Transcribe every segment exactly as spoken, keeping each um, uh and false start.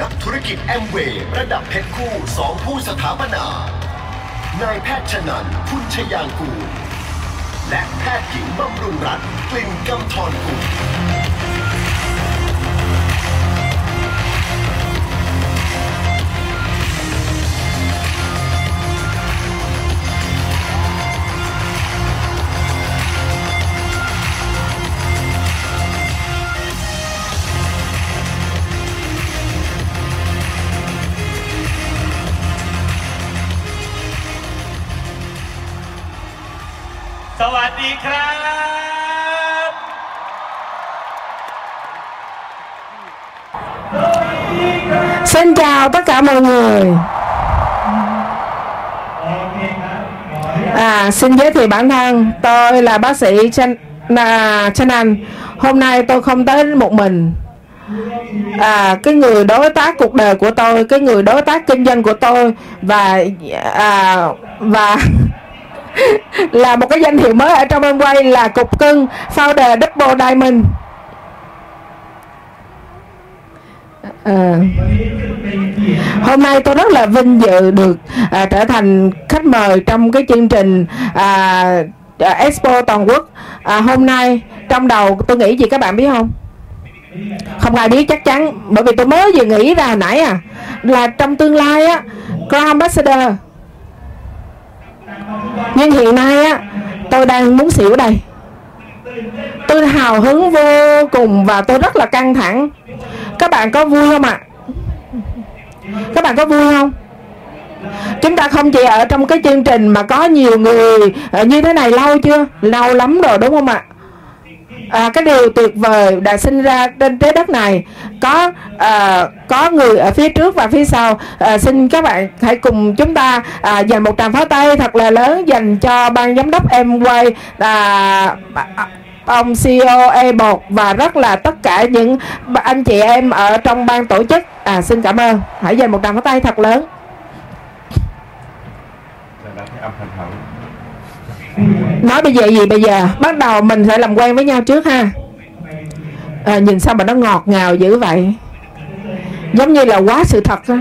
นักธุรกิจ แอมเวย์ ระดับเพชรคู่สองผู้สถาปนานายแพทย์ชนันท์พุนชยางกูลและแพทย์หญิงบำรุงรัตน์กลิ่นกำธรกุลสวัสดีครับxin chào tất cả mọi người. À, xin giới thiệu bản thân, tôi là bác sĩ Chan là Chanan. Hôm nay tôi không tới một mình. À, cái người đối tác cuộc đời của tôi, cái người đối tác kinh doanh của tôi và à, và là một cái danh hiệu mới ở trong AMWAY là cục cưng founder Double Diamond. À, hôm nay tôi rất là vinh dự được à, trở thành khách mời trong cái chương trình à, Expo toàn quốc à, hôm nay. Trong đầu tôi nghĩ gì các bạn biết không? Không ai biết chắc chắn, bởi vì tôi mới vừa nghĩ ra nãy à, là trong tương lai á, Crown Ambassador. Nhưng hiện nay á, tôi đang muốn xỉu đây. Tôi hào hứng vô cùng và tôi rất là căng thẳng. Các bạn có vui không ạ? À? Các bạn có vui không? Chúng ta không chỉ ở trong cái chương trình mà có nhiều người như thế này lâu chưa? Lâu lắm rồi đúng không ạ? À? À, cái điều tuyệt vời đã sinh ra trên trái đất này. Có à, có người ở phía trước và phía sau. À, xin các bạn hãy cùng chúng ta à, dành một tràng pháo tay thật là lớn dành cho ban giám đốc AMWAY, à, ông xê e ô A một và rất là tất cả những anh chị em ở trong ban tổ chức. À, xin cảm ơn. Hãy dành một tràng pháo tay thật lớn. Nói bây giờ gì bây giờ? Bắt đầu mình phải làm quen với nhau trước ha. À, nhìn sao mà nó ngọt ngào dữ vậy, giống như là quá sự thật đó.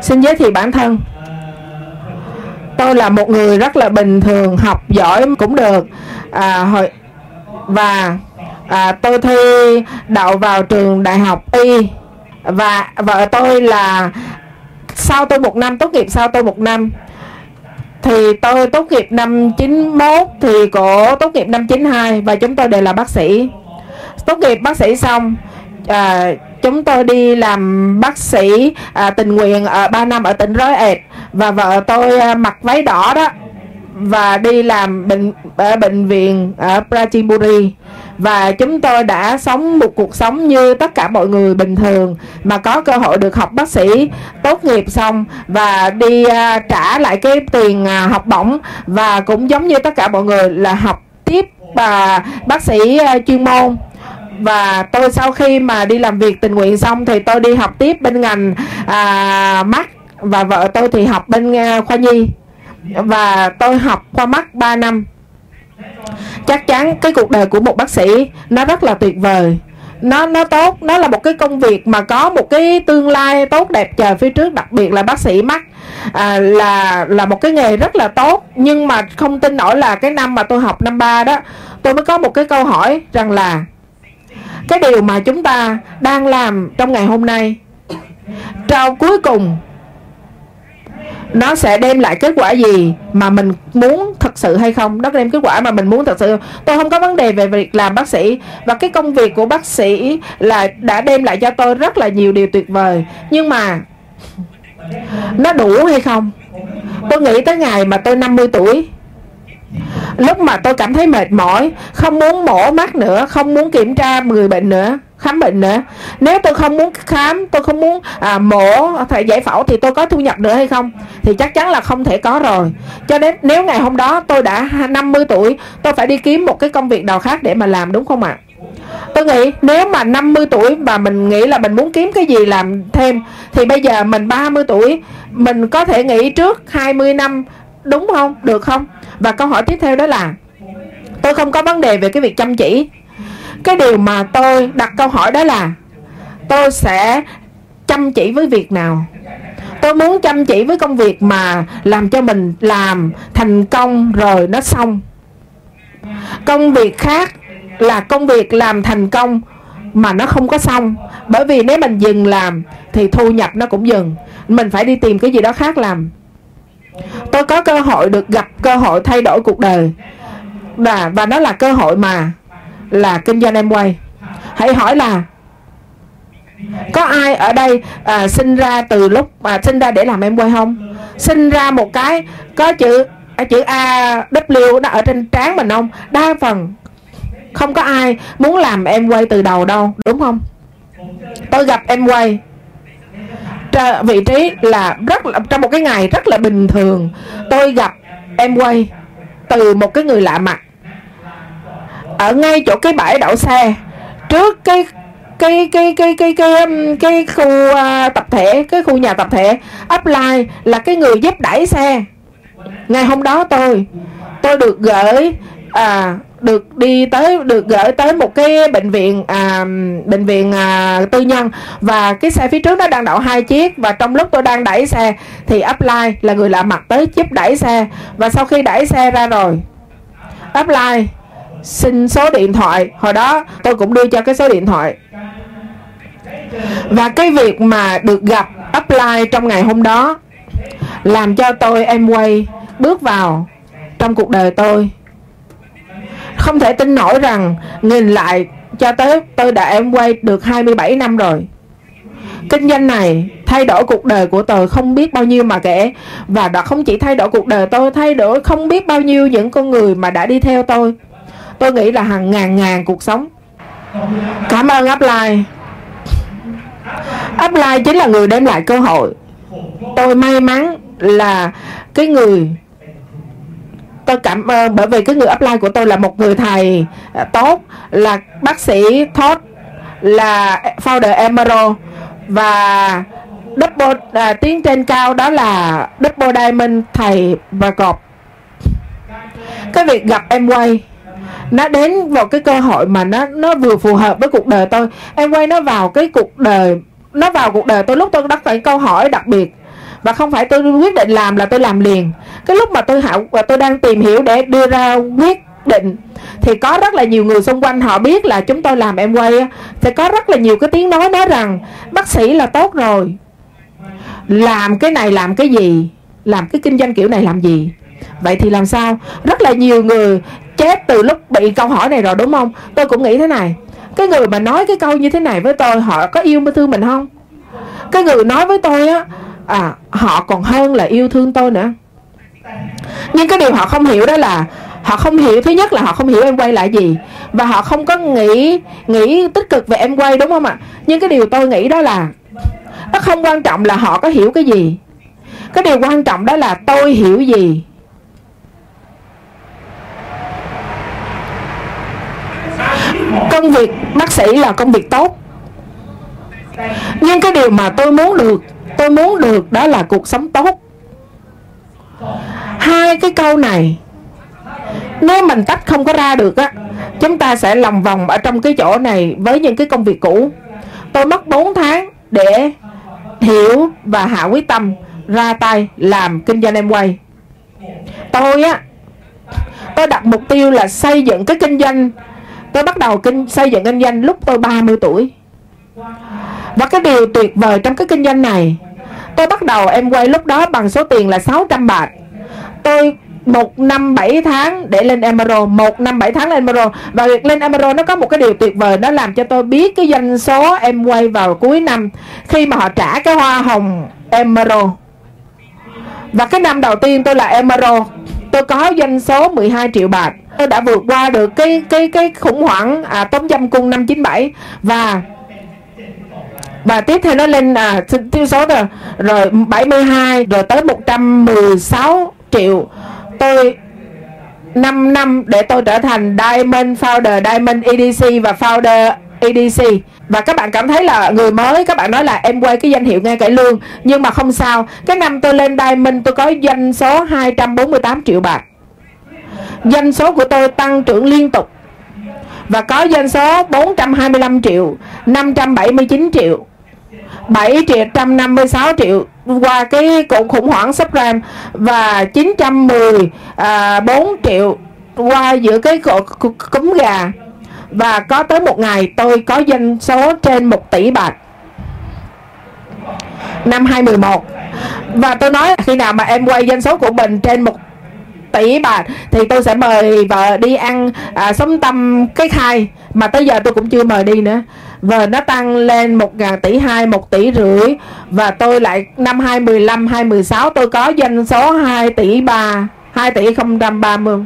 Xin giới thiệu bản thân. Tôi là một người rất là bình thường, học giỏi cũng được à, hồi, và à, tôi thi đậu vào trường đại học Y. Và vợ tôi là sau tôi một năm, tốt nghiệp sau tôi một năm. Thì tôi tốt nghiệp năm chín mốt, thì cổ tốt nghiệp năm chín hai. Và chúng tôi đều là bác sĩ. Tốt nghiệp bác sĩ xong à, chúng tôi đi làm bác sĩ à, tình nguyện ở ba năm ở tỉnh Roi Et. Và vợ tôi à, mặc váy đỏ đó và đi làm bệnh, ở bệnh viện ở Prachinburi. Và chúng tôi đã sống một cuộc sống như tất cả mọi người bình thường mà có cơ hội được học bác sĩ, tốt nghiệp xong và đi à, trả lại cái tiền à, học bổng. Và cũng giống như tất cả mọi người là học tiếp à, bác sĩ à, chuyên môn. Và tôi sau khi mà đi làm việc tình nguyện xong thì tôi đi học tiếp bên ngành à, mắt. Và vợ tôi thì học bên à, khoa nhi. Và tôi học khoa mắt ba năm. Chắc chắn cái cuộc đời của một bác sĩ nó rất là tuyệt vời. Nó, nó tốt, nó là một cái công việc mà có một cái tương lai tốt đẹp chờ phía trước. Đặc biệt là bác sĩ mắt à, là, là một cái nghề rất là tốt. Nhưng mà không tin nổi là cái năm mà tôi học năm ba đó, tôi mới có một cái câu hỏi rằng là cái điều mà chúng ta đang làm trong ngày hôm nay, trong cuối cùng nó sẽ đem lại kết quả gì mà mình muốn thật sự hay không? Nó đem kết quả mà mình muốn thật sự. Tôi không có vấn đề về việc làm bác sĩ. Và cái công việc của bác sĩ là đã đem lại cho tôi rất là nhiều điều tuyệt vời. Nhưng mà nó đủ hay không? Tôi nghĩ tới ngày mà tôi năm mươi tuổi, lúc mà tôi cảm thấy mệt mỏi, không muốn mổ mắt nữa, không muốn kiểm tra người bệnh nữa, khám bệnh nữa. Nếu tôi không muốn khám, tôi không muốn à, mổ, giải phẫu thì tôi có thu nhập nữa hay không? Thì chắc chắn là không thể có rồi. Cho đến nếu ngày hôm đó tôi đã năm mươi tuổi, tôi phải đi kiếm một cái công việc nào khác để mà làm, đúng không ạ? Tôi nghĩ nếu mà năm mươi tuổi mà mình nghĩ là mình muốn kiếm cái gì làm thêm, thì bây giờ mình ba mươi tuổi, mình có thể nghĩ trước hai mươi năm, đúng không? Được không? Và câu hỏi tiếp theo đó là tôi không có vấn đề về cái việc chăm chỉ. Cái điều mà tôi đặt câu hỏi đó là tôi sẽ chăm chỉ với việc nào. Tôi muốn chăm chỉ với công việc mà làm cho mình làm thành công rồi nó xong. Công việc khác là công việc làm thành công mà nó không có xong. Bởi vì nếu mình dừng làm thì thu nhập nó cũng dừng. Mình phải đi tìm cái gì đó khác làm. Tôi có cơ hội được gặp cơ hội thay đổi cuộc đời. Và, và nó là cơ hội mà là kinh doanh Amway. Hãy hỏi là có ai ở đây à, sinh ra từ lúc mà sinh ra để làm Amway không? Sinh ra một cái có chữ chữ A W nó ở trên trán mình không? Đa phần không có ai muốn làm Amway từ đầu đâu, đúng không? Tôi gặp Amway vị trí là rất là, trong một cái ngày rất là bình thường. Tôi gặp Amway từ một cái người lạ mặt ở ngay chỗ cái bãi đậu xe trước cái cái cái cái cái cái cái, cái khu uh, tập thể, cái khu nhà tập thể. Upline là cái người giúp đẩy xe. Ngày hôm đó tôi tôi được gửi à, được đi tới được gửi tới một cái bệnh viện à, bệnh viện à, tư nhân, và cái xe phía trước nó đang đậu hai chiếc, và trong lúc tôi đang đẩy xe thì Upline là người lạ mặt tới giúp đẩy xe. Và sau khi đẩy xe ra rồi, Upline xin số điện thoại. Hồi đó tôi cũng đưa cho cái số điện thoại. Và cái việc mà được gặp Upline trong ngày hôm đó làm cho tôi Amway bước vào trong cuộc đời tôi. Không thể tin nổi rằng nhìn lại cho tới tôi đã Amway được hai mươi bảy năm rồi. Kinh doanh này thay đổi cuộc đời của tôi không biết bao nhiêu mà kể. Và đó không chỉ thay đổi cuộc đời tôi, thay đổi không biết bao nhiêu những con người mà đã đi theo tôi. Tôi nghĩ là hàng ngàn ngàn cuộc sống. Cảm ơn Upline. Upline chính là người đem lại cơ hội. Tôi may mắn là cái người tôi cảm ơn, bởi vì cái người Upline của tôi là một người thầy tốt, là bác sĩ Todd, là founder Emerald, và double à, tiếng trên cao đó là double diamond thầy và cọp. Cái việc gặp Amway nó đến một cái cơ hội mà nó nó vừa phù hợp với cuộc đời tôi. Amway nó vào cái cuộc đời nó vào cuộc đời tôi lúc tôi đặt phải câu hỏi đặc biệt, và không phải tôi quyết định làm là tôi làm liền. Cái lúc mà tôi hảo và tôi đang tìm hiểu để đưa ra quyết định thì có rất là nhiều người xung quanh họ biết là chúng tôi làm Amway, thì có rất là nhiều cái tiếng nói nói rằng bác sĩ là tốt rồi, làm cái này làm cái gì, làm cái kinh doanh kiểu này làm gì. Vậy thì làm sao? Rất là nhiều người chết từ lúc bị câu hỏi này rồi, đúng không? Tôi cũng nghĩ thế này, cái người mà nói cái câu như thế này với tôi, họ có yêu thương mình không? Cái người nói với tôi á, à, họ còn hơn là yêu thương tôi nữa. Nhưng cái điều họ không hiểu đó là họ không hiểu, thứ nhất là họ không hiểu Amway là gì, và họ không có nghĩ nghĩ tích cực về Amway, đúng không ạ? Nhưng cái điều tôi nghĩ đó là nó không quan trọng là họ có hiểu cái gì. Cái điều quan trọng đó là tôi hiểu gì. Công việc bác sĩ là công việc tốt, nhưng cái điều mà tôi muốn được tôi muốn được đó là cuộc sống tốt. Hai cái câu này nếu mình tách không có ra được á, chúng ta sẽ lòng vòng ở trong cái chỗ này với những cái công việc cũ. Tôi mất bốn tháng để hiểu và hạ quyết tâm ra tay làm kinh doanh Amway. Tôi á, tôi đặt mục tiêu là xây dựng cái kinh doanh. Tôi bắt đầu kinh, xây dựng kinh doanh lúc tôi ba mươi tuổi. Và cái điều tuyệt vời trong cái kinh doanh này, tôi bắt đầu Amway lúc đó bằng số tiền là sáu trăm baht. Tôi một năm bảy tháng để lên Emerald, một năm bảy tháng lên Emerald. Và việc lên Emerald nó có một cái điều tuyệt vời, nó làm cho tôi biết cái doanh số Amway vào cuối năm khi mà họ trả cái hoa hồng Emerald. Và cái năm đầu tiên tôi là Emerald, tôi có doanh số mười hai triệu baht. Tôi đã vượt qua được cái cái cái khủng hoảng à, tống dâm cung năm chín bảy, và và tiếp theo nó lên à, tiêu số rồi, rồi bảy mươi hai, rồi tới một trăm mười sáu triệu. Tôi năm năm để tôi trở thành Diamond Founder, Diamond E D C và Founder E D C. Và các bạn cảm thấy là người mới, các bạn nói là em quay cái danh hiệu ngay cải lương, nhưng mà không sao. Cái năm tôi lên Diamond tôi có doanh số hai trăm bốn mươi tám triệu bạc. Doanh số của tôi tăng trưởng liên tục và có doanh số bốn trăm hai mươi lăm triệu, năm trăm bảy mươi chín triệu. bảy triệu một trăm năm mươi sáu triệu qua cái khủng hoảng subprime và chín trăm mười bốn triệu qua giữa cái cúm gà. Và có tới một ngày tôi có doanh số trên một tỷ bạc năm hai nghìn không trăm mười một. Và tôi nói khi nào mà em quay doanh số của mình trên một tỷ bạc thì tôi sẽ mời vợ đi ăn à, sống tâm cái khai. Mà tới giờ tôi cũng chưa mời đi nữa. Và nó tăng lên một ngàn tỷ hai, một tỷ rưỡi. Và tôi lại năm hai nghìn không trăm mười lăm, hai nghìn không trăm mười sáu tôi có doanh số hai tỷ ba, hai tỷ không trăm ba mươi,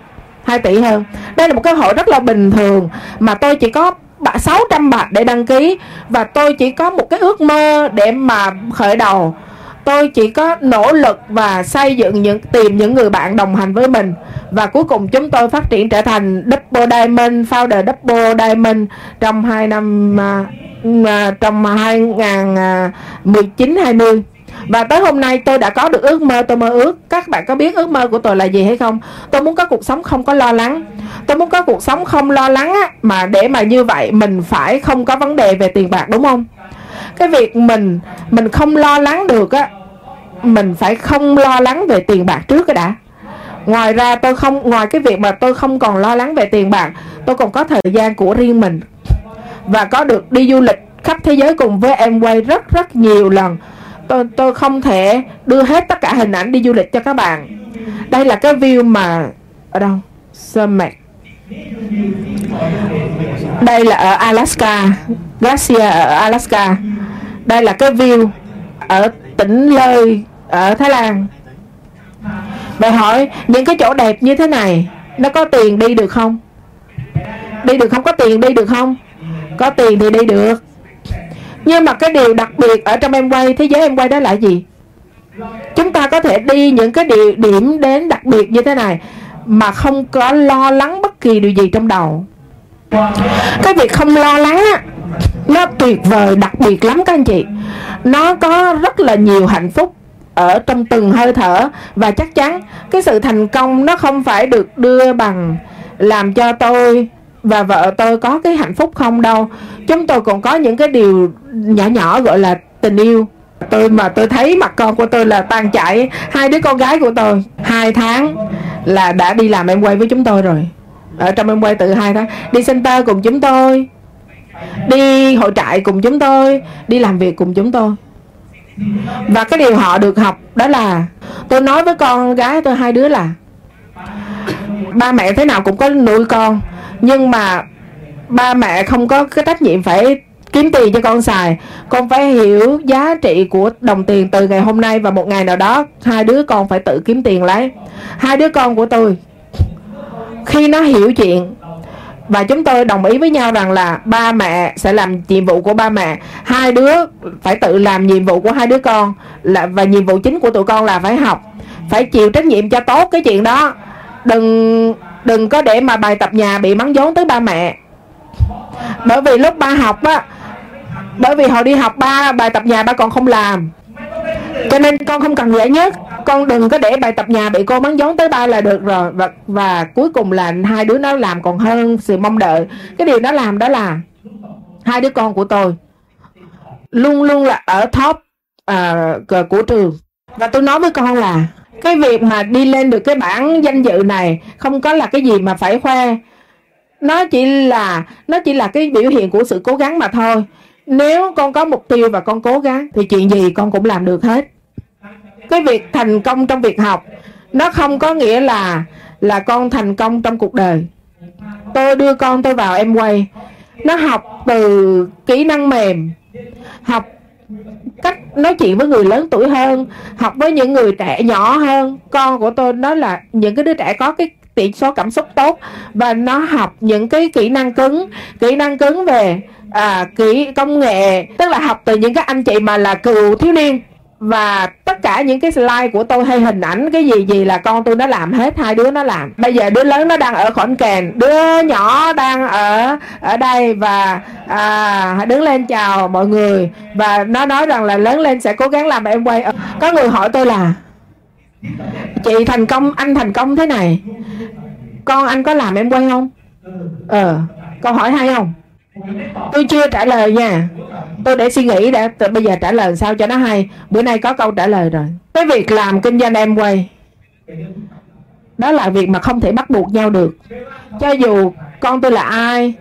hai tỷ hơn. Đây là một cơ hội rất là bình thường. Mà tôi chỉ có sáu trăm bạc để đăng ký. Và tôi chỉ có một cái ước mơ để mà khởi đầu. Tôi chỉ có nỗ lực và xây dựng những tìm những người bạn đồng hành với mình. Và cuối cùng chúng tôi phát triển trở thành Double Diamond, Founder Double Diamond trong hai năm trong hai nghìn không trăm mười chín hai mươi. Và tới hôm nay tôi đã có được ước mơ tôi mơ ước. Các bạn có biết ước mơ của tôi là gì hay không? Tôi muốn có cuộc sống không có lo lắng. Tôi muốn có cuộc sống không lo lắng á, mà để mà như vậy mình phải không có vấn đề về tiền bạc, đúng không? Cái việc mình mình không lo lắng được á, mình phải không lo lắng về tiền bạc trước cái đã. Ngoài ra tôi không ngoài cái việc mà tôi không còn lo lắng về tiền bạc, tôi còn có thời gian của riêng mình và có được đi du lịch khắp thế giới cùng với Amway rất rất nhiều lần. Tôi tôi không thể đưa hết tất cả hình ảnh đi du lịch cho các bạn. Đây là cái view mà ở đâu? Summit. Đây là ở Alaska, Glacier ở Alaska. Đây là cái view ở tỉnh Lơi ở Thái Lan. Bạn hỏi những cái chỗ đẹp như thế này nó có tiền đi được không? Đi được không? Có tiền đi được không? Có tiền thì đi được. Nhưng mà cái điều đặc biệt ở trong Amway, thế giới Amway đó là gì? Chúng ta có thể đi những cái địa điểm đến đặc biệt như thế này mà không có lo lắng bất kỳ điều gì trong đầu. Cái việc không lo lắng á, nó tuyệt vời, đặc biệt lắm các anh chị. Nó có rất là nhiều hạnh phúc ở trong từng hơi thở. Và chắc chắn cái sự thành công nó không phải được đưa bằng làm cho tôi và vợ tôi có cái hạnh phúc không đâu. Chúng tôi còn có những cái điều nhỏ nhỏ gọi là tình yêu. Tôi mà tôi thấy mặt con của tôi là tan chảy. Hai đứa con gái của tôi hai tháng là đã đi làm em quay với chúng tôi rồi. Ở trong em quay từ hai tháng đi center cùng chúng tôi, đi hội trại cùng chúng tôi, đi làm việc cùng chúng tôi. Và cái điều họ được học đó là tôi nói với con gái tôi hai đứa là ba mẹ thế nào cũng có nuôi con, nhưng mà ba mẹ không có cái trách nhiệm phải kiếm tiền cho con xài. Con phải hiểu giá trị của đồng tiền từ ngày hôm nay, và một ngày nào đó hai đứa con phải tự kiếm tiền lấy. Hai đứa con của tôi khi nó hiểu chuyện và chúng tôi đồng ý với nhau rằng là ba mẹ sẽ làm nhiệm vụ của ba mẹ, hai đứa phải tự làm nhiệm vụ của hai đứa con, là và nhiệm vụ chính của tụi con là phải học, phải chịu trách nhiệm cho tốt cái chuyện đó. Đừng đừng có để mà bài tập nhà bị mắng vốn tới ba mẹ. Bởi vì lúc ba học á, bởi vì hồi đi học ba bài tập nhà ba còn không làm. Cho nên con không cần giải nhất. Con đừng có để bài tập nhà bị cô mắng vốn tới ba là được rồi. Và, và cuối cùng là hai đứa nó làm còn hơn sự mong đợi. Cái điều nó làm đó là hai đứa con của tôi luôn luôn là ở top uh, của trường. Và tôi nói với con là cái việc mà đi lên được cái bảng danh dự này không có là cái gì mà phải khoe. Nó chỉ là Nó chỉ là cái biểu hiện của sự cố gắng mà thôi. Nếu con có mục tiêu và con cố gắng thì chuyện gì con cũng làm được hết. Cái việc thành công trong việc học nó không có nghĩa là Là con thành công trong cuộc đời. Tôi đưa con tôi vào Amway, nó học từ kỹ năng mềm, học cách nói chuyện với người lớn tuổi hơn, học với những người trẻ nhỏ hơn. Con của tôi nó là những cái đứa trẻ có cái tỷ số cảm xúc tốt, và nó học những cái kỹ năng cứng, kỹ năng cứng về à, kỹ công nghệ, tức là học từ những cái anh chị mà là cựu thiếu niên. Và tất cả những cái slide của tôi hay hình ảnh cái gì gì là con tôi nó làm hết, hai đứa nó làm. Bây giờ đứa lớn nó đang ở Khổn Kèn, đứa nhỏ đang ở ở đây, và à, đứng lên chào mọi người. Và nó nói rằng là lớn lên sẽ cố gắng làm em quay. Có người hỏi tôi là chị thành công, anh thành công thế này, con anh có làm em quay không? Ờ, con hỏi hay không? Tôi chưa trả lời nha. Tôi để suy nghĩ đã, bây giờ trả lời sao cho nó hay. Bữa nay có câu trả lời rồi. Cái việc làm kinh doanh Amway, đó là việc mà không thể bắt buộc nhau được. Cho dù con tôi là ai,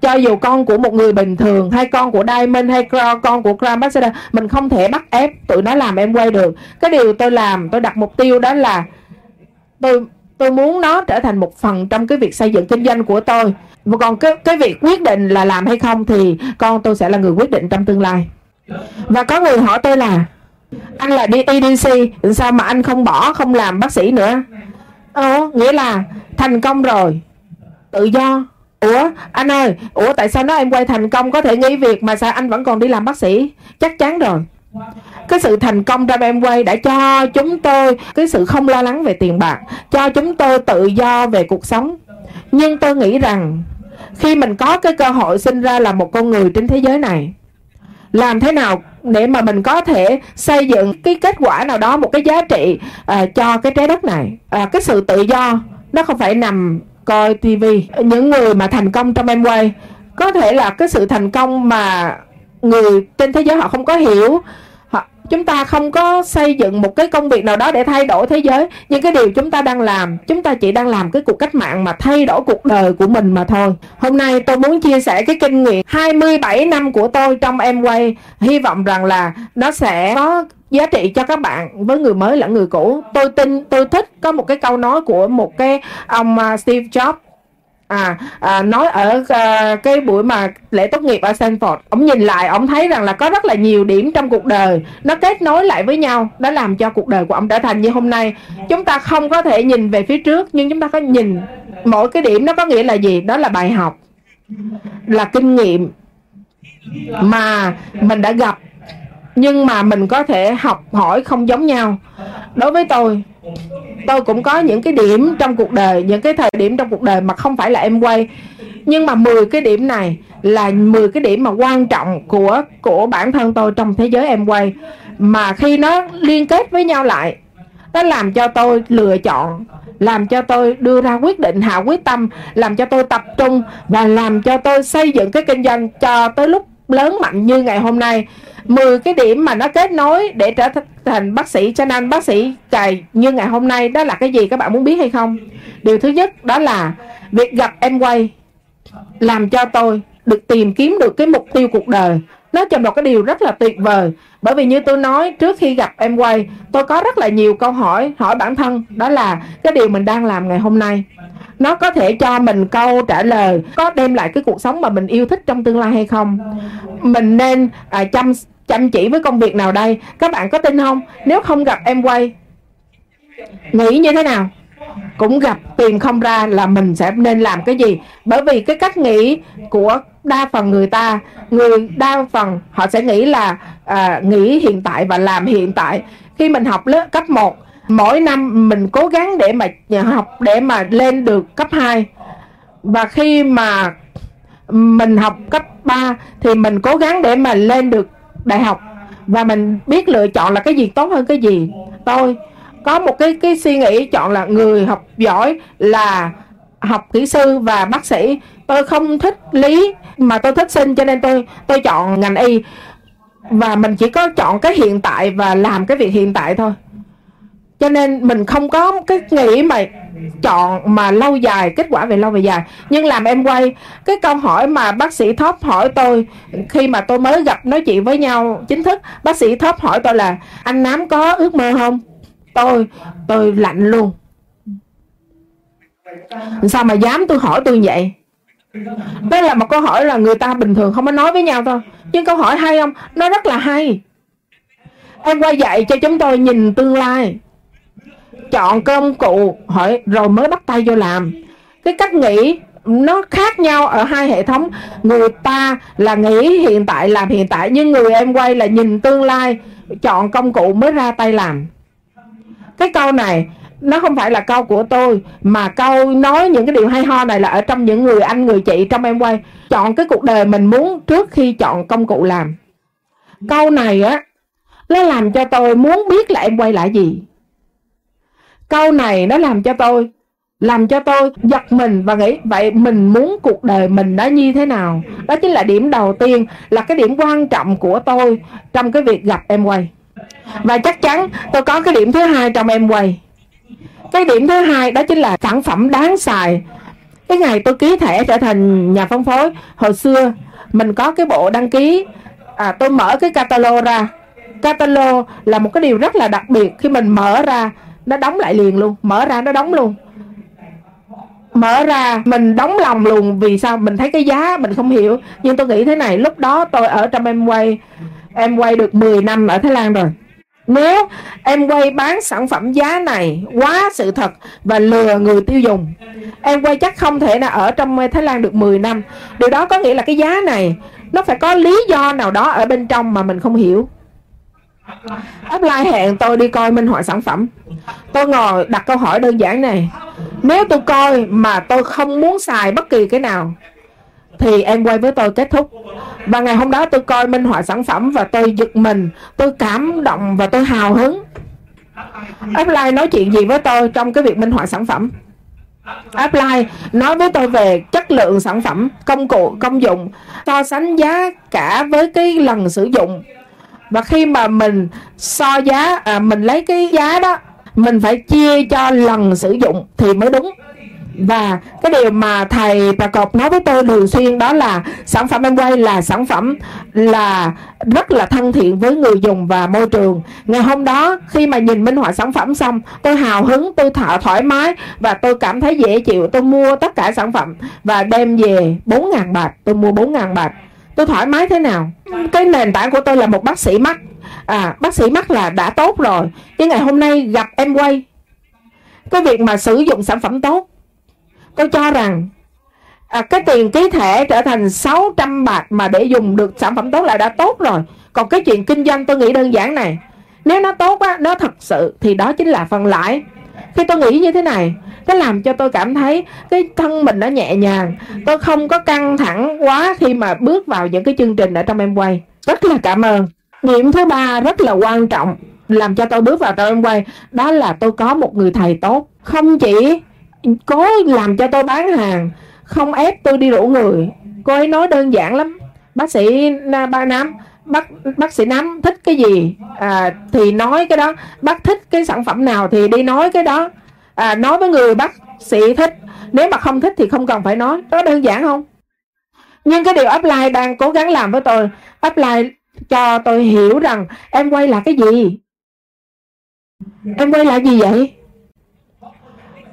cho dù con của một người bình thường, hay con của Diamond, hay con của Crown Ambassador, mình không thể bắt ép tụi nó làm Amway được. Cái điều tôi làm, tôi đặt mục tiêu đó là Tôi tôi muốn nó trở thành một phần trong cái việc xây dựng kinh doanh của tôi. Và còn cái, cái việc quyết định là làm hay không thì con tôi sẽ là người quyết định trong tương lai. Và có người hỏi tôi là anh là đi E D C, sao mà anh không bỏ, không làm bác sĩ nữa? Ồ, nghĩa là thành công rồi, tự do. Ủa, anh ơi, Ủa tại sao nói em quay thành công có thể nghỉ việc mà sao anh vẫn còn đi làm bác sĩ? Chắc chắn rồi. Cái sự thành công trong Amway đã cho chúng tôi cái sự không lo lắng về tiền bạc, cho chúng tôi tự do về cuộc sống. Nhưng tôi nghĩ rằng khi mình có cái cơ hội sinh ra là một con người trên thế giới này, làm thế nào để mà mình có thể xây dựng cái kết quả nào đó, một cái giá trị à, cho cái trái đất này. à, Cái sự tự do nó không phải nằm coi ti vi. Những người mà thành công trong Amway có thể là cái sự thành công mà người trên thế giới họ không có hiểu. Họ, chúng ta không có xây dựng một cái công việc nào đó để thay đổi thế giới. Nhưng cái điều chúng ta đang làm, chúng ta chỉ đang làm cái cuộc cách mạng mà thay đổi cuộc đời của mình mà thôi. Hôm nay tôi muốn chia sẻ cái kinh nghiệm hai mươi bảy năm của tôi trong Amway. Hy vọng rằng là nó sẽ có giá trị cho các bạn, với người mới lẫn người cũ. Tôi tin, tôi thích có một cái câu nói của một cái ông Steve Jobs. À, à, nói ở à, cái buổi mà lễ tốt nghiệp ở Stanford, ông nhìn lại, ông thấy rằng là có rất là nhiều điểm trong cuộc đời nó kết nối lại với nhau, đã làm cho cuộc đời của ông trở thành như hôm nay. Chúng ta không có thể nhìn về phía trước, nhưng chúng ta có nhìn mỗi cái điểm nó có nghĩa là gì. Đó là bài học, là kinh nghiệm mà mình đã gặp, nhưng mà mình có thể học hỏi không giống nhau. Đối với tôi, tôi cũng có những cái điểm trong cuộc đời, những cái thời điểm trong cuộc đời mà không phải là Amway. Nhưng mà mười cái điểm này là mười cái điểm mà quan trọng của của bản thân tôi trong thế giới Amway. Mà khi nó liên kết với nhau lại, nó làm cho tôi lựa chọn, làm cho tôi đưa ra quyết định hạ quyết tâm, làm cho tôi tập trung, và làm cho tôi xây dựng cái kinh doanh cho tới lúc lớn mạnh như ngày hôm nay. Mười cái điểm mà nó kết nối để trở thành bác sĩ cho nên bác sĩ cày như ngày hôm nay. Đó là cái gì, các bạn muốn biết hay không? Điều thứ nhất đó là việc gặp Amway làm cho tôi được tìm kiếm được cái mục tiêu cuộc đời. Nó trong một cái điều rất là tuyệt vời. Bởi vì như tôi nói, trước khi gặp Amway, tôi có rất là nhiều câu hỏi hỏi bản thân. Đó là cái điều mình đang làm ngày hôm nay, nó có thể cho mình câu trả lời, có đem lại cái cuộc sống mà mình yêu thích trong tương lai hay không? Mình nên à, chăm chăm chỉ với công việc nào đây? Các bạn có tin không? Nếu không gặp Amway, nghĩ như thế nào? Cũng gặp tìm không ra là mình sẽ nên làm cái gì. Bởi vì cái cách nghĩ của đa phần người ta, người đa phần họ sẽ nghĩ là à, nghĩ hiện tại và làm hiện tại. Khi mình học lớp cấp một, mỗi năm mình cố gắng để mà học, để mà lên được cấp hai. Và khi mà mình học cấp ba thì mình cố gắng để mà lên được đại học. Và mình biết lựa chọn là cái gì tốt hơn cái gì. Tôi có một cái, cái suy nghĩ chọn là người học giỏi là học kỹ sư và bác sĩ. Tôi không thích lý mà tôi thích sinh, cho nên tôi, tôi chọn ngành y. Và mình chỉ có chọn cái hiện tại và làm cái việc hiện tại thôi. Cho nên mình không có cái nghĩ mà chọn mà lâu dài, kết quả về lâu về dài. Nhưng làm Amway, cái câu hỏi mà bác sĩ Thóp hỏi tôi khi mà tôi mới gặp, nói chuyện với nhau chính thức, bác sĩ Thóp hỏi tôi là anh Nám có ước mơ không? Tôi, tôi lạnh luôn. Sao mà dám tôi hỏi tôi vậy? Đó là một câu hỏi là người ta bình thường không có nói với nhau thôi. Nhưng câu hỏi hay không? Nó rất là hay. Amway dạy cho chúng tôi nhìn tương lai, chọn công cụ hỏi rồi mới bắt tay vô làm. Cái cách nghĩ nó khác nhau ở hai hệ thống. Người ta là nghĩ hiện tại, làm hiện tại, nhưng người Amway là nhìn tương lai, chọn công cụ mới ra tay làm. Cái câu này nó không phải là câu của tôi, mà câu nói những cái điều hay ho này là ở trong những người anh người chị trong Amway. Chọn cái cuộc đời mình muốn trước khi chọn công cụ làm. Câu này á, nó làm cho tôi muốn biết là Amway là gì. Câu này nó làm cho tôi làm cho tôi giật mình và nghĩ vậy mình muốn cuộc đời mình nó như thế nào. Đó chính là điểm đầu tiên, là cái điểm quan trọng của tôi trong cái việc gặp Amway. Và chắc chắn tôi có cái điểm thứ hai trong Amway. Cái điểm thứ hai đó chính là sản phẩm đáng xài. Cái ngày tôi ký thẻ trở thành nhà phân phối, hồi xưa mình có cái bộ đăng ký, à, tôi mở cái catalog ra. Catalog là một cái điều rất là đặc biệt, khi mình mở ra nó đóng lại liền luôn, mở ra nó đóng luôn. Mở ra mình đóng lòng luôn, vì sao? Mình thấy cái giá mình không hiểu. Nhưng tôi nghĩ thế này, lúc đó tôi ở trong Amway, Amway được mười năm ở Thái Lan rồi. Nếu Amway bán sản phẩm giá này quá sự thật và lừa người tiêu dùng, Amway chắc không thể nào ở trong Thái Lan được mười năm. Điều đó có nghĩa là cái giá này nó phải có lý do nào đó ở bên trong mà mình không hiểu. Upline hẹn tôi đi coi minh họa sản phẩm. Tôi ngồi đặt câu hỏi đơn giản này: nếu tôi coi mà tôi không muốn xài bất kỳ cái nào thì em quay với tôi kết thúc. Và ngày hôm đó tôi coi minh họa sản phẩm và tôi giật mình, tôi cảm động và tôi hào hứng. Upline nói chuyện gì với tôi trong cái việc minh họa sản phẩm? Upline nói với tôi về chất lượng sản phẩm, công cụ, công dụng, so sánh giá cả với cái lần sử dụng. Và khi mà mình so giá, à, mình lấy cái giá đó, mình phải chia cho lần sử dụng thì mới đúng. Và cái điều mà thầy Bà Cột nói với tôi thường xuyên đó là sản phẩm Amway là sản phẩm là rất là thân thiện với người dùng và môi trường. Ngày hôm đó khi mà nhìn minh họa sản phẩm xong, tôi hào hứng, tôi thở thoải mái và tôi cảm thấy dễ chịu. Tôi mua tất cả sản phẩm và đem về bốn nghìn bạc. Tôi mua bốn nghìn bạc. Tôi thoải mái thế nào? Cái nền tảng của tôi là một bác sĩ mắt, à, bác sĩ mắt là đã tốt rồi. Nhưng ngày hôm nay gặp Amway, cái việc mà sử dụng sản phẩm tốt, tôi cho rằng à, cái tiền ký thẻ trở thành sáu trăm bạc mà để dùng được sản phẩm tốt là đã tốt rồi. Còn cái chuyện kinh doanh tôi nghĩ đơn giản này, nếu nó tốt á, nó thật sự thì đó chính là phần lãi. Khi tôi nghĩ như thế này, nó làm cho tôi cảm thấy cái thân mình nó nhẹ nhàng. Tôi không có căng thẳng quá khi mà bước vào những cái chương trình ở trong Amway. Rất là cảm ơn. Điểm thứ ba rất là quan trọng làm cho tôi bước vào trong Amway, đó là tôi có một người thầy tốt. Không chỉ cố làm cho tôi bán hàng, không ép tôi đi rủ người. Cô ấy nói đơn giản lắm: bác sĩ Ba Nam, Bác, bác sĩ Nắm thích cái gì à, thì nói cái đó. Bác thích cái sản phẩm nào thì đi nói cái đó. À, nói với người bác sĩ thích. Nếu mà không thích thì không cần phải nói. Đó đơn giản không? Nhưng cái điều Upline đang cố gắng làm với tôi, Upline cho tôi hiểu rằng em quay là cái gì. Em quay là gì vậy?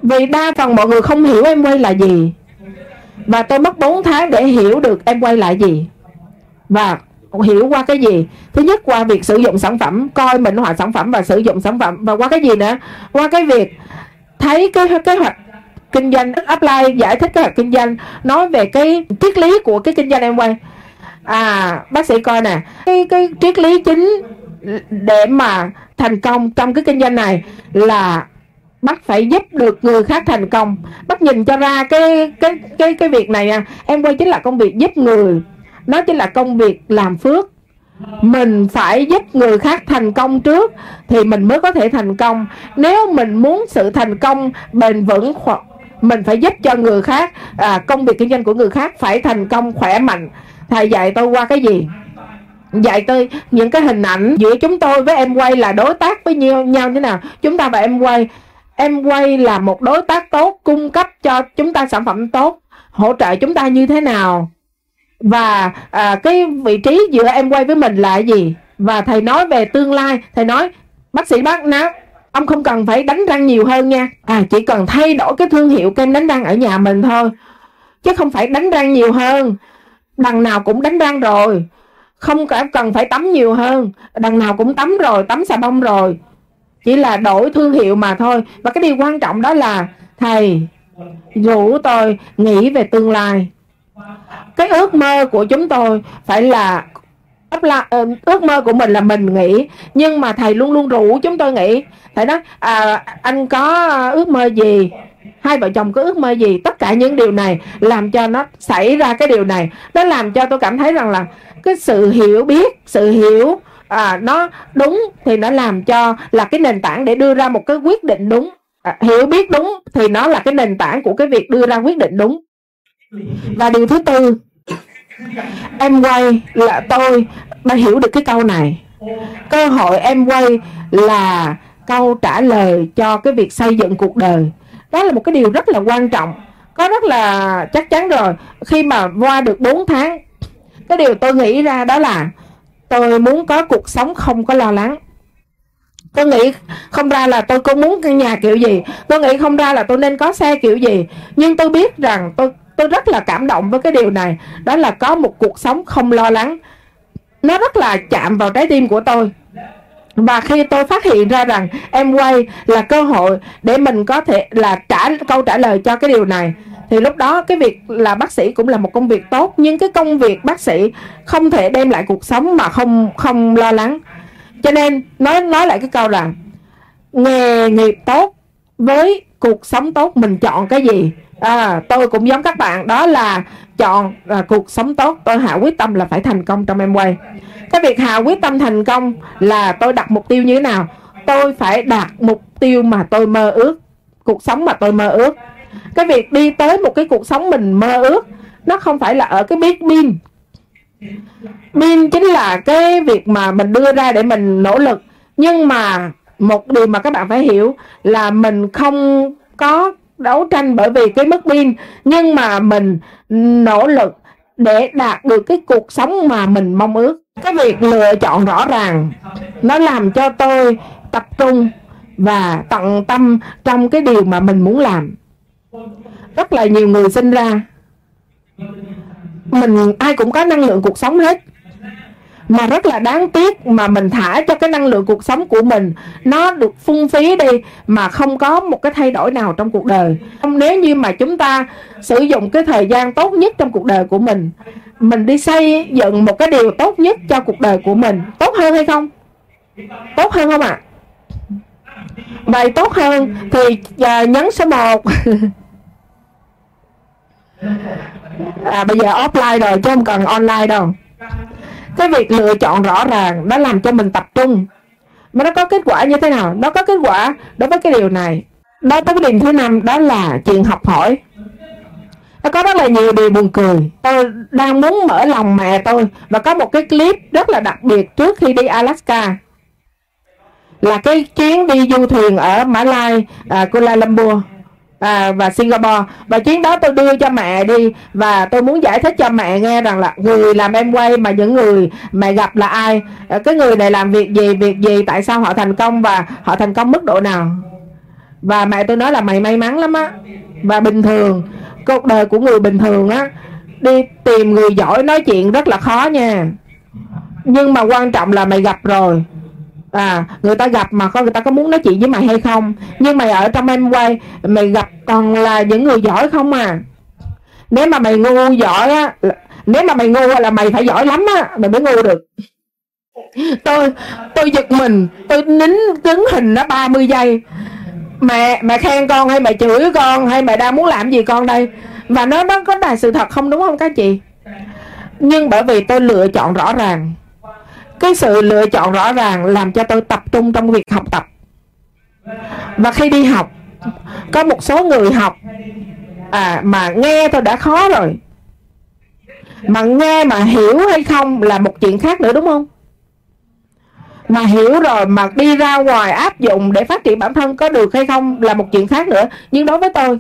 Vì đa phần mọi người không hiểu em quay là gì. Và tôi mất bốn tháng để hiểu được em quay là gì. Và hiểu qua cái gì? Thứ nhất, qua việc sử dụng sản phẩm, coi minh họa sản phẩm và sử dụng sản phẩm. Và qua cái gì nữa? Qua cái việc thấy cái kế hoạch kinh doanh. Upline giải thích kế hoạch kinh doanh, nói về cái triết lý của cái kinh doanh em quay. À, bác sĩ coi nè, cái, cái triết lý chính để mà thành công trong cái kinh doanh này là bác phải giúp được người khác thành công. Bác nhìn cho ra cái cái cái cái việc này nha. Em quay chính là công việc giúp người, nó chính là công việc làm phước. Mình phải giúp người khác thành công trước thì mình mới có thể thành công. Nếu mình muốn sự thành công bền vững, mình phải giúp cho người khác, à, công việc kinh doanh của người khác phải thành công, khỏe mạnh. Thầy dạy tôi qua cái gì? Dạy tôi những cái hình ảnh giữa chúng tôi với em quay là đối tác với nhau, nhau thế nào. Chúng ta và em quay, em quay là một đối tác tốt, cung cấp cho chúng ta sản phẩm tốt, hỗ trợ chúng ta như thế nào. Và à, cái vị trí giữa em quay với mình là gì. Và thầy nói về tương lai. Thầy nói bác sĩ bác ná, ông không cần phải đánh răng nhiều hơn nha. À, chỉ cần thay đổi cái thương hiệu kem đánh răng ở nhà mình thôi, chứ không phải đánh răng nhiều hơn. Đằng nào cũng đánh răng rồi, không cần phải tắm nhiều hơn. Đằng nào cũng tắm rồi, tắm xà bông rồi, chỉ là đổi thương hiệu mà thôi. Và cái điều quan trọng đó là thầy rủ tôi nghĩ về tương lai. Cái ước mơ của chúng tôi phải là, ước mơ của mình là mình nghĩ, nhưng mà thầy luôn luôn rủ chúng tôi nghĩ. Thầy nói à, anh có ước mơ gì, hai vợ chồng có ước mơ gì. Tất cả những điều này làm cho nó xảy ra cái điều này. Nó làm cho tôi cảm thấy rằng là cái sự hiểu biết, sự hiểu à, nó đúng thì nó làm cho là cái nền tảng để đưa ra một cái quyết định đúng. à, hiểu biết đúng thì nó là cái nền tảng của cái việc đưa ra quyết định đúng. Và điều thứ tư, em quay là tôi đã hiểu được cái câu này. Cơ hội em quay là câu trả lời cho cái việc xây dựng cuộc đời. Đó là một cái điều rất là quan trọng. Có rất là chắc chắn rồi, khi mà qua được bốn tháng, cái điều tôi nghĩ ra đó là tôi muốn có cuộc sống không có lo lắng. Tôi nghĩ không ra là tôi có muốn căn nhà kiểu gì, tôi nghĩ không ra là tôi nên có xe kiểu gì. Nhưng tôi biết rằng tôi, tôi rất là cảm động với cái điều này. Đó là có một cuộc sống không lo lắng. Nó rất là chạm vào trái tim của tôi. Và khi tôi phát hiện ra rằng em quay là cơ hội để mình có thể là trả câu trả lời cho cái điều này, thì lúc đó cái việc là bác sĩ cũng là một công việc tốt. Nhưng cái công việc bác sĩ không thể đem lại cuộc sống mà không không lo lắng. Cho nên nói nói lại cái câu rằng nghề nghiệp tốt với cuộc sống tốt, mình chọn cái gì? À, tôi cũng giống các bạn, đó là chọn à, cuộc sống tốt. Tôi hạ quyết tâm là phải thành công trong em quay. Cái việc hạ quyết tâm thành công là tôi đặt mục tiêu như thế nào? Tôi phải đạt mục tiêu mà tôi mơ ước, cuộc sống mà tôi mơ ước. Cái việc đi tới một cái cuộc sống mình mơ ước, nó không phải là ở cái big pin. Pin chính là cái việc mà mình đưa ra để mình nỗ lực. Nhưng mà một điều mà các bạn phải hiểu là mình không có đấu tranh bởi vì cái mức pin, nhưng mà mình nỗ lực để đạt được cái cuộc sống mà mình mong ước. Cái việc lựa chọn rõ ràng nó làm cho tôi tập trung và tận tâm trong cái điều mà mình muốn làm. Rất là nhiều người sinh ra, mình ai cũng có năng lượng cuộc sống hết, mà rất là đáng tiếc mà mình thả cho cái năng lượng cuộc sống của mình nó được phung phí đi, mà không có một cái thay đổi nào trong cuộc đời. Nếu như mà chúng ta sử dụng cái thời gian tốt nhất trong cuộc đời của mình, mình đi xây dựng một cái điều tốt nhất cho cuộc đời của mình, tốt hơn hay không? Tốt hơn không ạ? À? Vậy tốt hơn thì nhấn số một. À, bây giờ offline rồi chứ không cần online đâu. Cái việc lựa chọn rõ ràng đã làm cho mình tập trung. Mà nó có kết quả như thế nào? Nó có kết quả đối với cái điều này. Đó tới cái điểm thứ năm, đó là chuyện học hỏi. Nó có rất là nhiều điều buồn cười. Tôi đang muốn mở lòng mẹ tôi, và có một cái clip rất là đặc biệt trước khi đi Alaska, là cái chuyến đi du thuyền ở Mã Lai, à, Kuala Lumpur à, và Singapore. Và chuyến đó tôi đưa cho mẹ đi, và tôi muốn giải thích cho mẹ nghe rằng là người làm em quay mà những người mẹ gặp là ai, cái người này làm việc gì, việc gì, tại sao họ thành công và họ thành công mức độ nào. Và mẹ tôi nói là mày may mắn lắm á. Và bình thường, cuộc đời của người bình thường á, đi tìm người giỏi nói chuyện rất là khó nha. Nhưng mà quan trọng là mày gặp rồi. À, người ta gặp mà có người ta có muốn nói chuyện với mày hay không. Nhưng mày ở trong em quay, mày gặp còn là những người giỏi không à. Nếu mà mày ngu giỏi á, nếu mà mày ngu là mày phải giỏi lắm á, mày mới ngu được. Tôi tôi giật mình, tôi nín cứng hình nó ba mươi giây. Mẹ mẹ khen con hay mẹ chửi con, hay mẹ đang muốn làm gì con đây? Và nó nó có là sự thật không, đúng không các chị? Nhưng bởi vì tôi lựa chọn rõ ràng, cái sự lựa chọn rõ ràng làm cho tôi tập trung trong việc học tập. Và khi đi học, có một số người học à, mà nghe tôi đã khó rồi, mà nghe mà hiểu hay không là một chuyện khác nữa, đúng không? Mà hiểu rồi mà đi ra ngoài áp dụng để phát triển bản thân có được hay không là một chuyện khác nữa. Nhưng đối với tôi,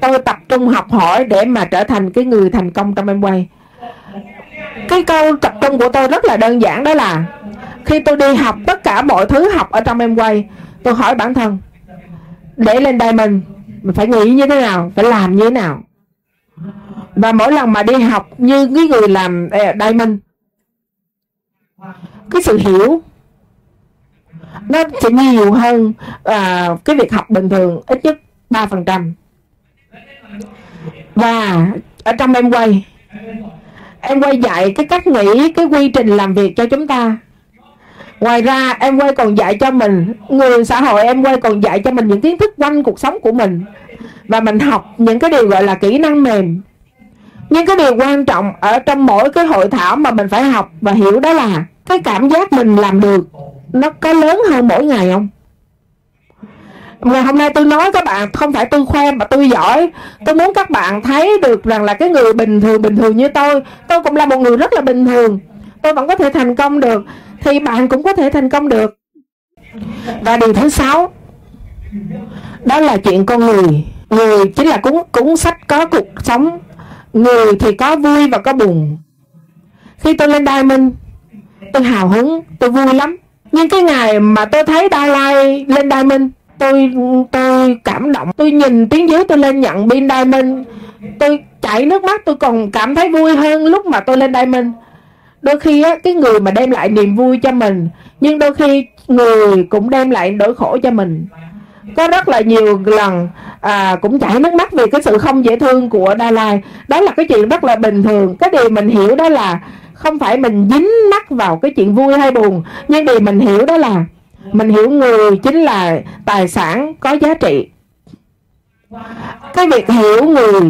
tôi tập trung học hỏi để mà trở thành cái người thành công trong em quay. Cái câu tập trung của tôi rất là đơn giản, đó là khi tôi đi học tất cả mọi thứ học ở trong em quay, tôi hỏi bản thân để lên đây mình, mình phải nghĩ như thế nào, phải làm như thế nào. Và mỗi lần mà đi học như cái người làm đây mình, cái sự hiểu nó sẽ nhiều hơn à, cái việc học bình thường ít nhất ba phần trăm. Và ở trong em quay, em quay dạy cái cách nghĩ, cái quy trình làm việc cho chúng ta. Ngoài ra em quay còn dạy cho mình, người xã hội em quay còn dạy cho mình những kiến thức quanh cuộc sống của mình. Và mình học những cái điều gọi là kỹ năng mềm. Nhưng cái điều quan trọng ở trong mỗi cái hội thảo mà mình phải học và hiểu đó là cái cảm giác mình làm được nó có lớn hơn mỗi ngày không? Ngày hôm nay tôi nói các bạn không phải tôi khoe mà tôi giỏi. Tôi muốn các bạn thấy được rằng là cái người bình thường bình thường như tôi, tôi cũng là một người rất là bình thường, tôi vẫn có thể thành công được, thì bạn cũng có thể thành công được. Và điều thứ sáu, đó là chuyện con người. Người chính là cuốn, cuốn sách có cuộc sống. Người thì có vui và có buồn. Khi tôi lên Diamond, tôi hào hứng, tôi vui lắm. Nhưng cái ngày mà tôi thấy Đa Lai lên Diamond, tôi tôi cảm động. Tôi nhìn tiếng dưới tôi lên nhận pin Diamond, tôi chảy nước mắt, tôi còn cảm thấy vui hơn lúc mà tôi lên Diamond. Đôi khi á, cái người mà đem lại niềm vui cho mình, nhưng đôi khi người cũng đem lại nỗi khổ cho mình. Có rất là nhiều lần à, cũng chảy nước mắt vì cái sự không dễ thương của Đa Lai. Đó là cái chuyện rất là bình thường. Cái điều mình hiểu đó là không phải mình dính mắc vào cái chuyện vui hay buồn, nhưng điều mình hiểu đó là mình hiểu người chính là tài sản có giá trị. Cái việc hiểu người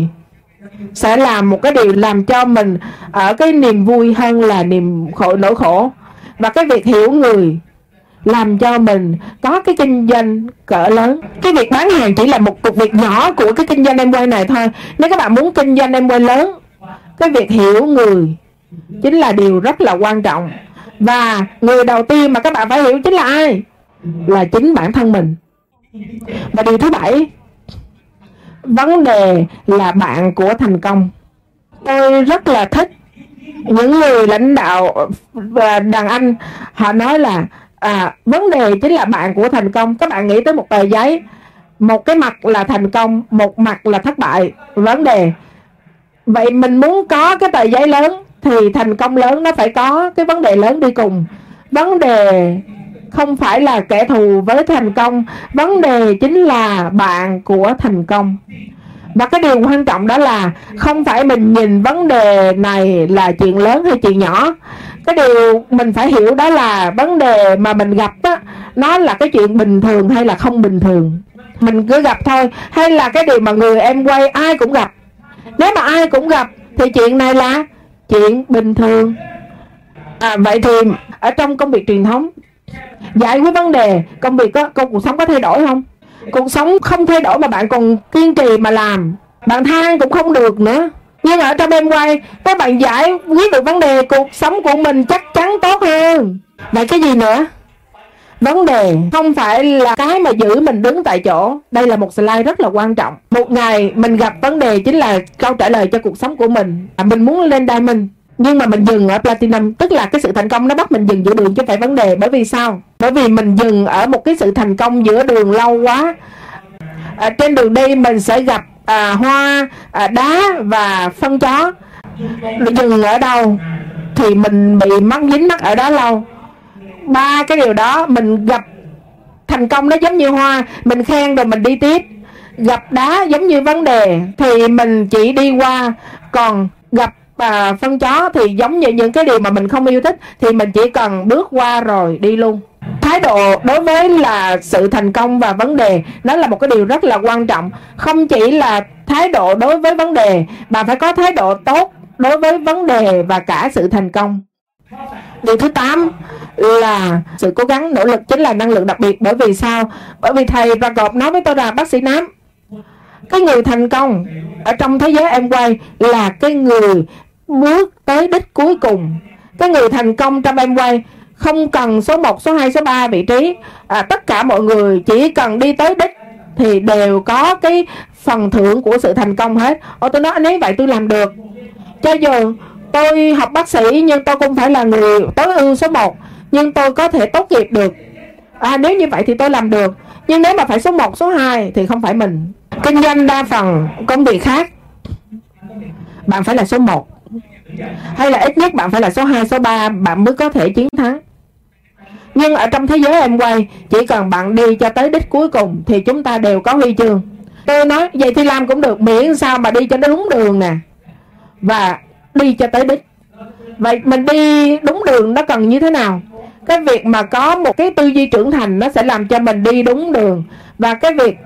sẽ làm một cái điều làm cho mình ở cái niềm vui hơn là niềm khổ, nỗi khổ. Và cái việc hiểu người làm cho mình có cái kinh doanh cỡ lớn. Cái việc bán hàng chỉ là một cuộc việc nhỏ của cái kinh doanh Amway này thôi. Nếu các bạn muốn kinh doanh Amway lớn, cái việc hiểu người chính là điều rất là quan trọng. Và người đầu tiên mà các bạn phải hiểu chính là ai? Là chính bản thân mình. Và điều thứ bảy, vấn đề là bạn của thành công. Tôi rất là thích những người lãnh đạo đàn anh, họ nói là à, vấn đề chính là bạn của thành công. Các bạn nghĩ tới một tờ giấy, một cái mặt là thành công, một mặt là thất bại, vấn đề. Vậy mình muốn có cái tờ giấy lớn thì thành công lớn nó phải có cái vấn đề lớn đi cùng. Vấn đề không phải là kẻ thù với thành công, vấn đề chính là bạn của thành công. Và cái điều quan trọng đó là không phải mình nhìn vấn đề này là chuyện lớn hay chuyện nhỏ. Cái điều mình phải hiểu đó là vấn đề mà mình gặp đó, nó là cái chuyện bình thường hay là không bình thường. Mình cứ gặp thôi, hay là cái điều mà người em quay ai cũng gặp. Nếu mà ai cũng gặp thì chuyện này là chuyện bình thường. À, vậy thì ở trong công việc truyền thống, giải quyết vấn đề, công việc có, cuộc sống có thay đổi không? Cuộc sống không thay đổi mà bạn còn kiên trì mà làm, bạn than cũng không được nữa. Nhưng ở trong em quay, các bạn giải quyết được vấn đề, cuộc sống của mình chắc chắn tốt hơn. Vậy cái gì nữa? Vấn đề không phải là cái mà giữ mình đứng tại chỗ. Đây là một slide rất là quan trọng. Một ngày mình gặp vấn đề chính là câu trả lời cho cuộc sống của mình. Mình muốn lên Diamond, nhưng mà mình dừng ở Platinum. Tức là cái sự thành công nó bắt mình dừng giữa đường chứ phải vấn đề. Bởi vì sao? Bởi vì mình dừng ở một cái sự thành công giữa đường lâu quá. À, trên đường đi mình sẽ gặp à, hoa, à, đá và phân chó. Dừng ở đâu thì mình bị mắc dính mắc ở đó lâu. Ba cái điều đó, mình gặp thành công nó giống như hoa, mình khen rồi mình đi tiếp. Gặp đá giống như vấn đề thì mình chỉ đi qua. Còn gặp à, phân chó thì giống như những cái điều mà mình không yêu thích thì mình chỉ cần bước qua rồi đi luôn. Thái độ đối với là sự thành công và vấn đề, đó là một cái điều rất là quan trọng. Không chỉ là thái độ đối với vấn đề, mà phải có thái độ tốt đối với vấn đề và cả sự thành công. Điều thứ tám là sự cố gắng, nỗ lực chính là năng lượng đặc biệt. Bởi vì sao? Bởi vì thầy Pragop nói với tôi là bác sĩ nám, cái người thành công ở trong thế giới Amway là cái người bước tới đích cuối cùng. Cái người thành công trong Amway không cần số một, số hai, số ba vị trí. à, Tất cả mọi người chỉ cần đi tới đích thì đều có cái phần thưởng của sự thành công hết. Ô, tôi nói anh ấy vậy tôi làm được. Cho dù tôi học bác sĩ nhưng tôi cũng phải là người tối ưu số một, nhưng tôi có thể tốt nghiệp được. À, nếu như vậy thì tôi làm được. Nhưng nếu mà phải số một, số hai thì không phải mình. Kinh doanh đa phần công việc khác, bạn phải là số một, hay là ít nhất bạn phải là số hai, số ba, bạn mới có thể chiến thắng. Nhưng ở trong thế giới em quay, chỉ cần bạn đi cho tới đích cuối cùng thì chúng ta đều có huy chương. Tôi nói vậy thì làm cũng được, miễn sao mà đi cho đúng đường nè và đi cho tới đích. Vậy mình đi đúng đường nó cần như thế nào? Cái việc mà có một cái tư duy trưởng thành nó sẽ làm cho mình đi đúng đường. Và cái việc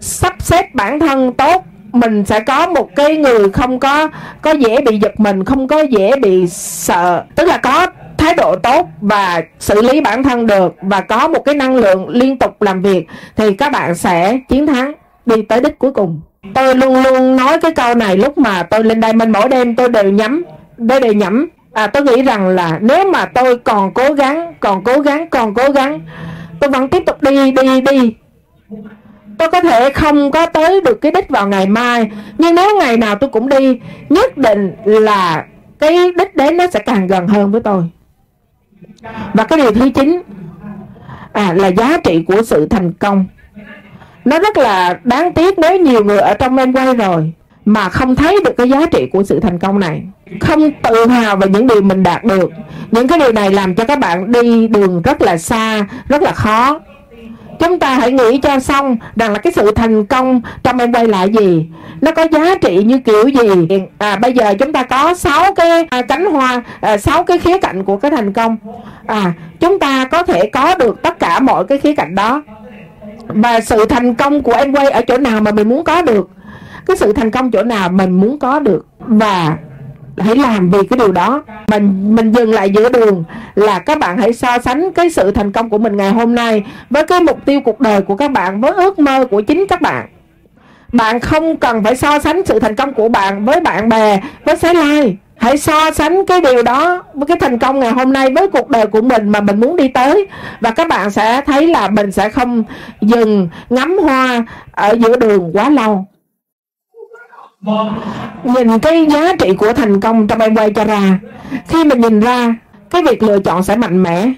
sắp xếp bản thân tốt, mình sẽ có một cái người không có có dễ bị giật mình, không có dễ bị sợ. Tức là có thái độ tốt và xử lý bản thân được và có một cái năng lượng liên tục làm việc thì các bạn sẽ chiến thắng đi tới đích cuối cùng. Tôi luôn luôn nói cái câu này lúc mà tôi lên đây, mình mỗi đêm tôi đều nhắm, tôi đều nhắm. À, tôi nghĩ rằng là nếu mà tôi còn cố gắng, còn cố gắng, còn cố gắng, tôi vẫn tiếp tục đi, đi, đi. Tôi có thể không có tới được cái đích vào ngày mai, nhưng nếu ngày nào tôi cũng đi, nhất định là cái đích đến nó sẽ càng gần hơn với tôi. Và cái điều thứ chín à, là giá trị của sự thành công. Nó rất là đáng tiếc nếu nhiều người ở trong em quay rồi mà không thấy được cái giá trị của sự thành công này, không tự hào về những điều mình đạt được. Những cái điều này làm cho các bạn đi đường rất là xa, rất là khó. Chúng ta hãy nghĩ cho xong rằng là cái sự thành công trong em quay là gì, nó có giá trị như kiểu gì. À, bây giờ chúng ta có sáu cái à, cánh hoa, sáu à, cái khía cạnh của cái thành công. À, chúng ta có thể có được tất cả mọi cái khía cạnh đó. Và sự thành công của em quay ở chỗ nào mà mình muốn có được, cái sự thành công chỗ nào mình muốn có được, và hãy làm vì cái điều đó. Mình mình dừng lại giữa đường là các bạn hãy so sánh cái sự thành công của mình ngày hôm nay với cái mục tiêu cuộc đời của các bạn, với ước mơ của chính các bạn. Bạn không cần phải so sánh sự thành công của bạn với bạn bè, với xã lai. Hãy so sánh cái điều đó với cái thành công ngày hôm nay với cuộc đời của mình mà mình muốn đi tới. Và các bạn sẽ thấy là mình sẽ không dừng ngắm hoa ở giữa đường quá lâu. Nhìn cái giá trị của thành công trong em quay cho ra. Khi mình nhìn ra, cái việc lựa chọn sẽ mạnh mẽ.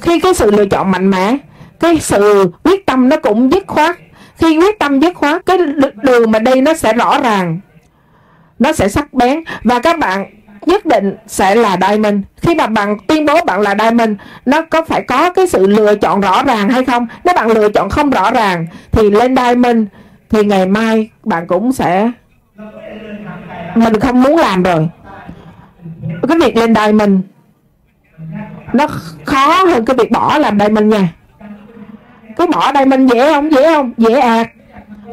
Khi cái sự lựa chọn mạnh mẽ, cái sự quyết tâm nó cũng dứt khoát. Khi quyết tâm dứt khoát, cái đường mà đi nó sẽ rõ ràng, nó sẽ sắc bén. Và các bạn nhất định sẽ là Diamond. Khi mà bạn tuyên bố bạn là Diamond, nó có phải có cái sự lựa chọn rõ ràng hay không? Nếu bạn lựa chọn không rõ ràng thì lên Diamond thì ngày mai bạn cũng sẽ, mình không muốn làm rồi. Cái việc lên Diamond nó khó hơn cái việc bỏ làm Diamond nha. Cứ bỏ Diamond dễ không? Dễ không? Dễ ạt.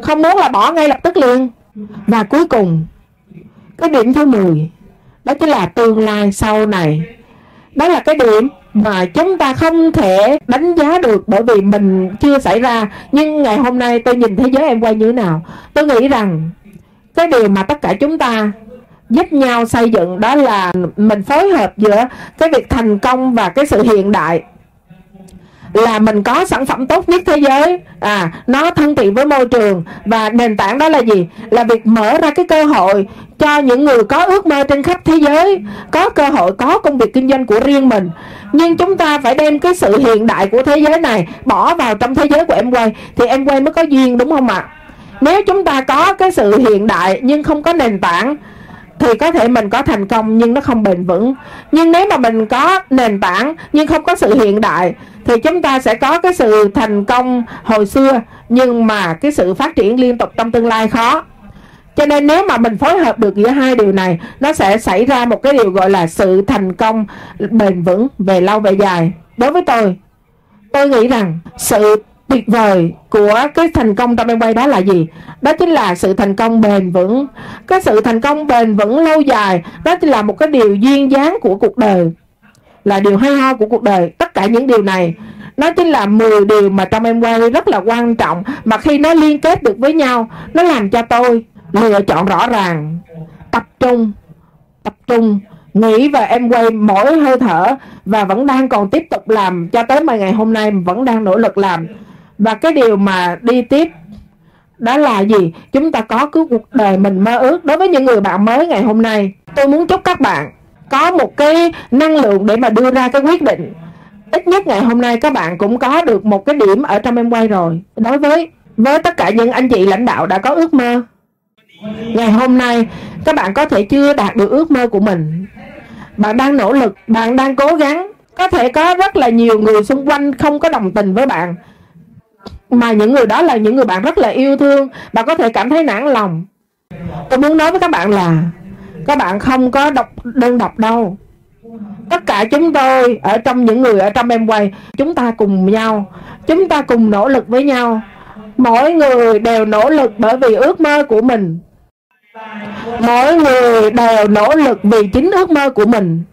Không muốn là bỏ ngay lập tức liền. Và cuối cùng cái điểm thứ mười, đó chính là tương lai sau này. Đó là cái điểm mà chúng ta không thể đánh giá được bởi vì mình chưa xảy ra. Nhưng ngày hôm nay tôi nhìn thế giới em quay như thế nào, tôi nghĩ rằng cái điều mà tất cả chúng ta giúp nhau xây dựng đó là mình phối hợp giữa cái việc thành công và cái sự hiện đại. Là mình có sản phẩm tốt nhất thế giới, à, nó thân thiện với môi trường. Và nền tảng đó là gì? Là việc mở ra cái cơ hội cho những người có ước mơ trên khắp thế giới có cơ hội có công việc kinh doanh của riêng mình. Nhưng chúng ta phải đem cái sự hiện đại của thế giới này bỏ vào trong thế giới của em quay thì em quay mới có duyên, đúng không ạ? Nếu chúng ta có cái sự hiện đại nhưng không có nền tảng thì có thể mình có thành công nhưng nó không bền vững. Nhưng nếu mà mình có nền tảng nhưng không có sự hiện đại thì chúng ta sẽ có cái sự thành công hồi xưa, nhưng mà cái sự phát triển liên tục trong tương lai khó. Cho nên nếu mà mình phối hợp được giữa hai điều này, nó sẽ xảy ra một cái điều gọi là sự thành công bền vững về lâu về dài. Đối với tôi, tôi nghĩ rằng sự tuyệt vời của cái thành công trong em quay đó là gì? Đó chính là sự thành công bền vững. Cái sự thành công bền vững lâu dài, đó chính là một cái điều duyên dáng của cuộc đời, là điều hay ho của cuộc đời. Tất cả những điều này nó chính là mười điều mà trong em quay rất là quan trọng, mà khi nó liên kết được với nhau, nó làm cho tôi lựa chọn rõ ràng, tập trung, tập trung nghĩ về em quay mỗi hơi thở, và vẫn đang còn tiếp tục làm cho tới ngày hôm nay, vẫn đang nỗ lực làm. Và cái điều mà đi tiếp đó là gì? Chúng ta có cứ cuộc đời mình mơ ước. Đối với những người bạn mới ngày hôm nay, tôi muốn chúc các bạn có một cái năng lượng để mà đưa ra cái quyết định. Ít nhất ngày hôm nay các bạn cũng có được một cái điểm ở trong em quay rồi. Đối với với tất cả những anh chị lãnh đạo đã có ước mơ, ngày hôm nay các bạn có thể chưa đạt được ước mơ của mình. Bạn đang nỗ lực, bạn đang cố gắng. Có thể có rất là nhiều người xung quanh không có đồng tình với bạn, mà những người đó là những người bạn rất là yêu thương. Bạn có thể cảm thấy nản lòng. Tôi muốn nói với các bạn là các bạn không có độc, đơn độc đâu. Tất cả chúng tôi ở trong những người ở trong em quay, chúng ta cùng nhau, chúng ta cùng nỗ lực với nhau. Mỗi người đều nỗ lực bởi vì ước mơ của mình. Mỗi người đều nỗ lực vì chính ước mơ của mình.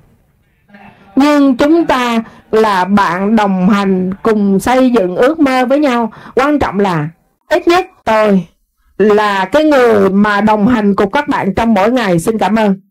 nhưng chúng ta là bạn đồng hành cùng xây dựng ước mơ với nhau. Quan trọng là ít nhất tôi là cái người mà đồng hành cùng các bạn trong mỗi ngày. Xin cảm ơn.